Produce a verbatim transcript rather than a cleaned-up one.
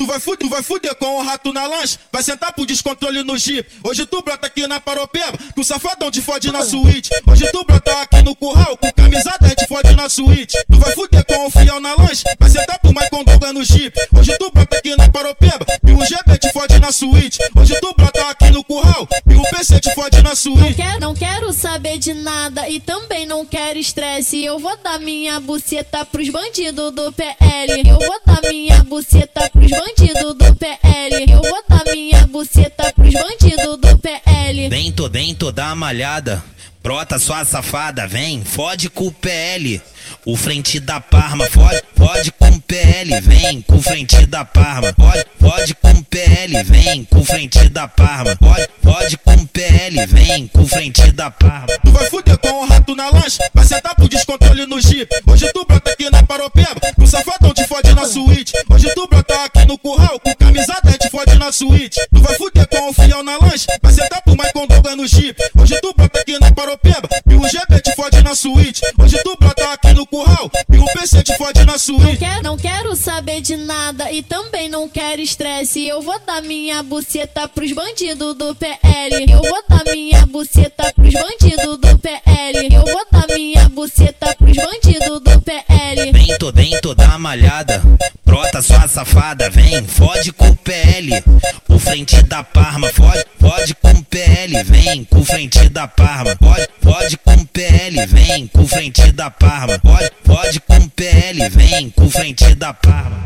Tu vai fuder, tu vai fuder com o rato na lancha, vai sentar pro descontrole no jipe. Hoje tu brota aqui na Paropeba, com safadão te fode na suíte. Hoje tu brota aqui no curral, com camisada te fode na suíte. Tu vai fuder com o fiel na lancha, vai sentar pro Maicon Dugan no jipe. Hoje tu brota aqui na Paropeba, e o G B te fode na suíte. Hoje tu brota aqui no curral, e o P C te fode na suíte. Não quero, não quero saber de nada, e também não quero estresse. Eu vou dar minha buceta pros bandidos do P L. Eu vou dar minha buceta pros bandidos bandido do P L, eu vou dar minha buceta pros bandidos do P L. Dentro, dentro da malhada, brota sua safada, vem, fode com o P L. O frente da Parma, fode, fode com o P L, vem, com o frente da Parma. Fode, fode com o P L, vem, com o frente da Parma. Fode, fode com o P L, vem, com o frente da Parma. Tu vai fuder com o rato na lancha, vai sentar pro descontrole no jipe. Hoje tu brota aqui na Paropeba, com safadão te fode na suíte. Hoje tu brota aqui no curral, com camisada te fode na suíte. Tu vai fuder com o fiel na lancha, vai sentar pro Maicon Dugan no jipe. Hoje tu brota aqui na Paropeba, e o G B te fode na suíte. Hoje tu brota aqui no curral, e o P C te fode na suíte. Não quero, não quero saber de nada, e também não quero estresse. Eu vou dar minha buceta pros bandidos do P L. Eu vou dar minha buceta pros bandidos do P L. Eu vou dar minha buceta pros bandidos do P L. Dentro, dentro da malhada, brota sua safada, vem, fode com o P L. O frente da Parma, fode, fode com o P L, vem, com o frente da Parma. Fode, fode com o P L, vem, com o frente da Parma. Fode, fode com o P L, vem, com o frente da Parma.